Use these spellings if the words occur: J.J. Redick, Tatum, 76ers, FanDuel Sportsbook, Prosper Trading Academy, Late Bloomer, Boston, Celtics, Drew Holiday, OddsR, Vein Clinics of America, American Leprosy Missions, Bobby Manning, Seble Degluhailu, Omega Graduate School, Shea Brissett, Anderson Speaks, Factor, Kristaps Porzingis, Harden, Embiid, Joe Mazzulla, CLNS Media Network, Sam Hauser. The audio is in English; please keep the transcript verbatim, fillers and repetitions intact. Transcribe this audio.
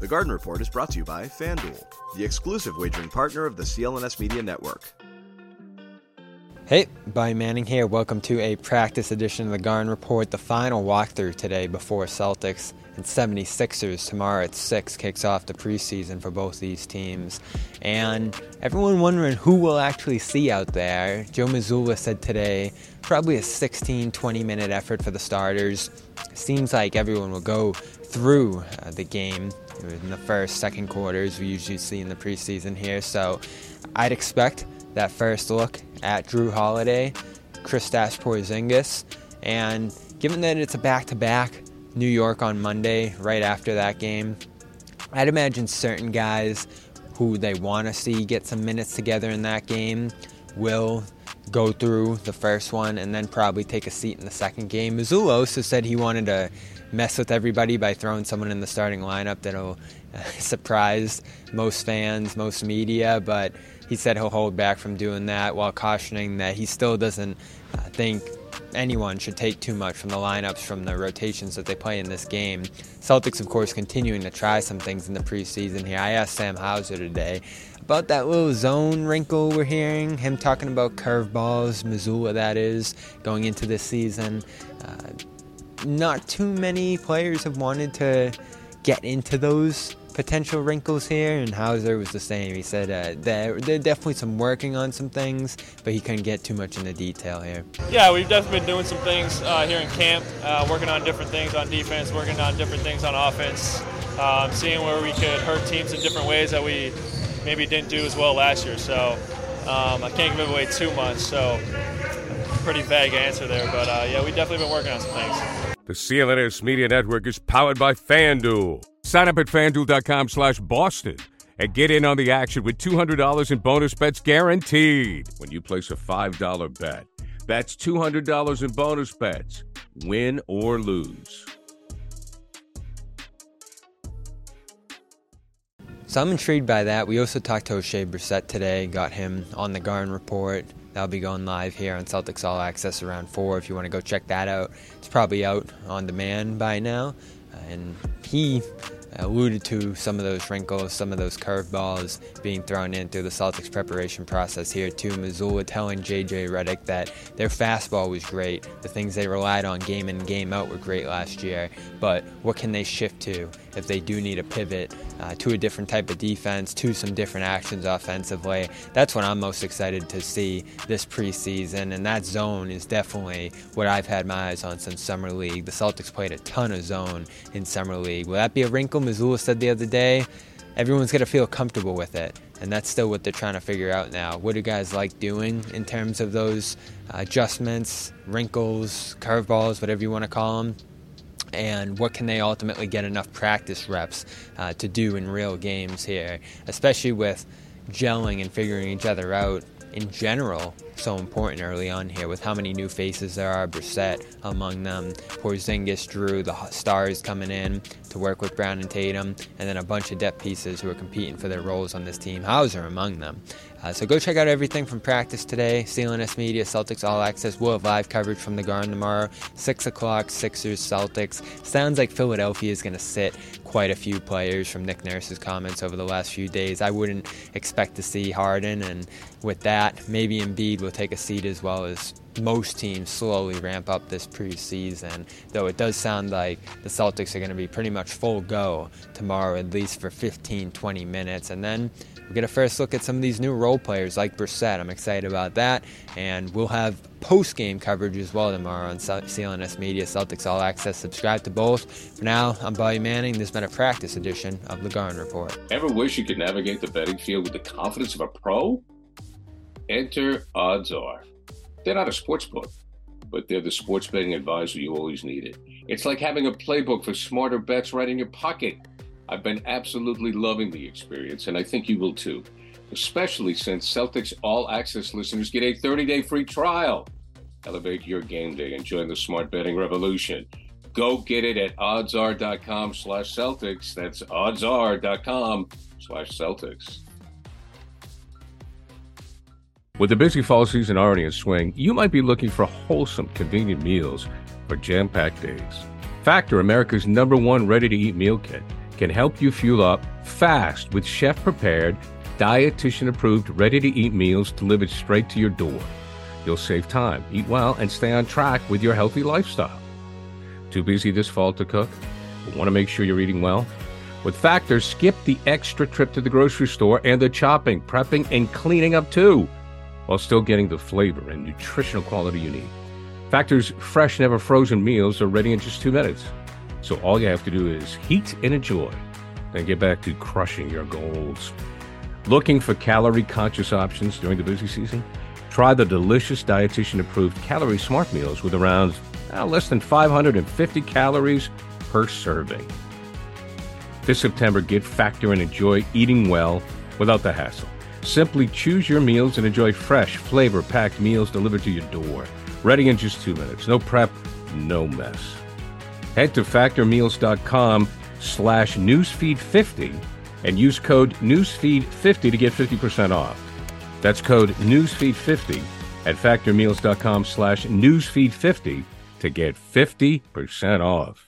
The Garden Report is brought to you by FanDuel, the exclusive wagering partner of the C L N S Media Network. Hey, Bobby Manning here. Welcome to a practice edition of the Garden Report, the final walkthrough today before Celtics and seventy-sixers tomorrow at six kicks off the preseason for both these teams. And everyone wondering who we'll actually see out there. Joe Mazzulla said today, probably a sixteen, twenty minute effort for the starters. Seems like everyone will go through uh, the game in the first, second quarters we usually see in the preseason here. So I'd expect that first look at Drew Holiday, Kristaps Porzingis, and given that it's a back-to-back New York on Monday right after that game, I'd imagine certain guys who they want to see get some minutes together in that game will go through the first one and then probably take a seat in the second game. Mazzulla also said he wanted to mess with everybody by throwing someone in the starting lineup that'll uh, surprise most fans, most media, but he said he'll hold back from doing that while cautioning that he still doesn't uh, think anyone should take too much from the lineups, from the rotations that they play in this game. Celtics, of course, continuing to try some things in the preseason here. I asked Sam Hauser today about that little zone wrinkle we're hearing, him talking about curveballs, Mazzulla that is, going into this season. Uh, Not too many players have wanted to get into those potential wrinkles here, and Hauser was the same. He said uh, there there's definitely some working on some things, but he couldn't get too much into detail here. Yeah, we've definitely been doing some things uh, here in camp, uh, working on different things on defense, working on different things on offense, um, seeing where we could hurt teams in different ways that we maybe didn't do as well last year. So um, I can't give away too much, so pretty vague answer there, but uh, yeah, we've definitely been working on some things. The C L N S Media Network is powered by FanDuel. Sign up at FanDuel.com slash Boston and get in on the action with two hundred dollars in bonus bets guaranteed. When you place a five dollars bet, that's two hundred dollars in bonus bets, win or lose. So I'm intrigued by that. We also talked to Shea Brissett today, got him on the Garden Report. That'll be going live here on Celtics All Access around four if you want to go check that out. It's probably out on demand by now. And he alluded to some of those wrinkles, some of those curveballs being thrown in through the Celtics preparation process here too. Mazzulla telling J J. Redick that their fastball was great. The things they relied on game in, game out were great last year. But what can they shift to if they do need a pivot uh, to a different type of defense, to some different actions offensively? That's what I'm most excited to see this preseason. And that zone is definitely what I've had my eyes on since Summer League. The Celtics played a ton of zone in Summer League. Will that be a wrinkle? Mazzulla said the other day, everyone's going to feel comfortable with it. And that's still what they're trying to figure out now. What do guys like doing in terms of those adjustments, wrinkles, curveballs, whatever you want to call them? And what can they ultimately get enough practice reps uh, to do in real games here, especially with gelling and figuring each other out in general so important early on here with how many new faces there are, Brissett among them, Porzingis, Drew, the stars coming in to work with Brown and Tatum, and then a bunch of depth pieces who are competing for their roles on this team, Hauser among them. Uh, so go check out everything from practice today, C L N S Media, Celtics All Access. We'll have live coverage from the Garden tomorrow, six o'clock, Sixers, Celtics. Sounds like Philadelphia is going to sit quite a few players from Nick Nurse's comments over the last few days. I wouldn't expect to see Harden, and with that, maybe Embiid will take a seat as well as most teams slowly ramp up this preseason, though it does sound like the Celtics are going to be pretty much full go tomorrow, at least for fifteen, twenty minutes. And then we get a first look at some of these new role players like Brissett. I'm excited about that. And we'll have post-game coverage as well tomorrow on C L N S Media, Celtics All Access. Subscribe to both. For now, I'm Bobby Manning. This has been a practice edition of The Garden Report. Ever wish you could navigate the betting field with the confidence of a pro? Enter OddsR. They're not a sports book, but they're the sports betting advisor you always needed. It's like having a playbook for smarter bets right in your pocket. I've been absolutely loving the experience, and I think you will too, especially since Celtics All Access listeners get a thirty-day free trial. Elevate your game day and join the smart betting revolution. Go get it at oddsr.com slash Celtics. That's oddsr.com slash Celtics. With the busy fall season already in swing, you might be looking for wholesome, convenient meals for jam-packed days. Factor, America's number one ready-to-eat meal kit, can help you fuel up fast with chef-prepared, dietitian-approved, ready-to-eat meals delivered straight to your door. You'll save time, eat well, and stay on track with your healthy lifestyle. Too busy this fall to cook? Want to make sure you're eating well? With Factor, skip the extra trip to the grocery store and the chopping, prepping, and cleaning up too, while still getting the flavor and nutritional quality you need. Factor's fresh, never frozen meals are ready in just two minutes. So all you have to do is heat and enjoy, and get back to crushing your goals. Looking for calorie-conscious options during the busy season? Try the delicious dietitian-approved Calorie Smart meals with around uh, less than five hundred fifty calories per serving. This September, get Factor and enjoy eating well without the hassle. Simply choose your meals and enjoy fresh, flavor-packed meals delivered to your door. Ready in just two minutes. No prep, no mess. Head to factor meals dot com slash newsfeed fifty and use code newsfeed fifty to get fifty percent off. That's code newsfeed fifty at factor meals dot com slash newsfeed fifty to get fifty percent off.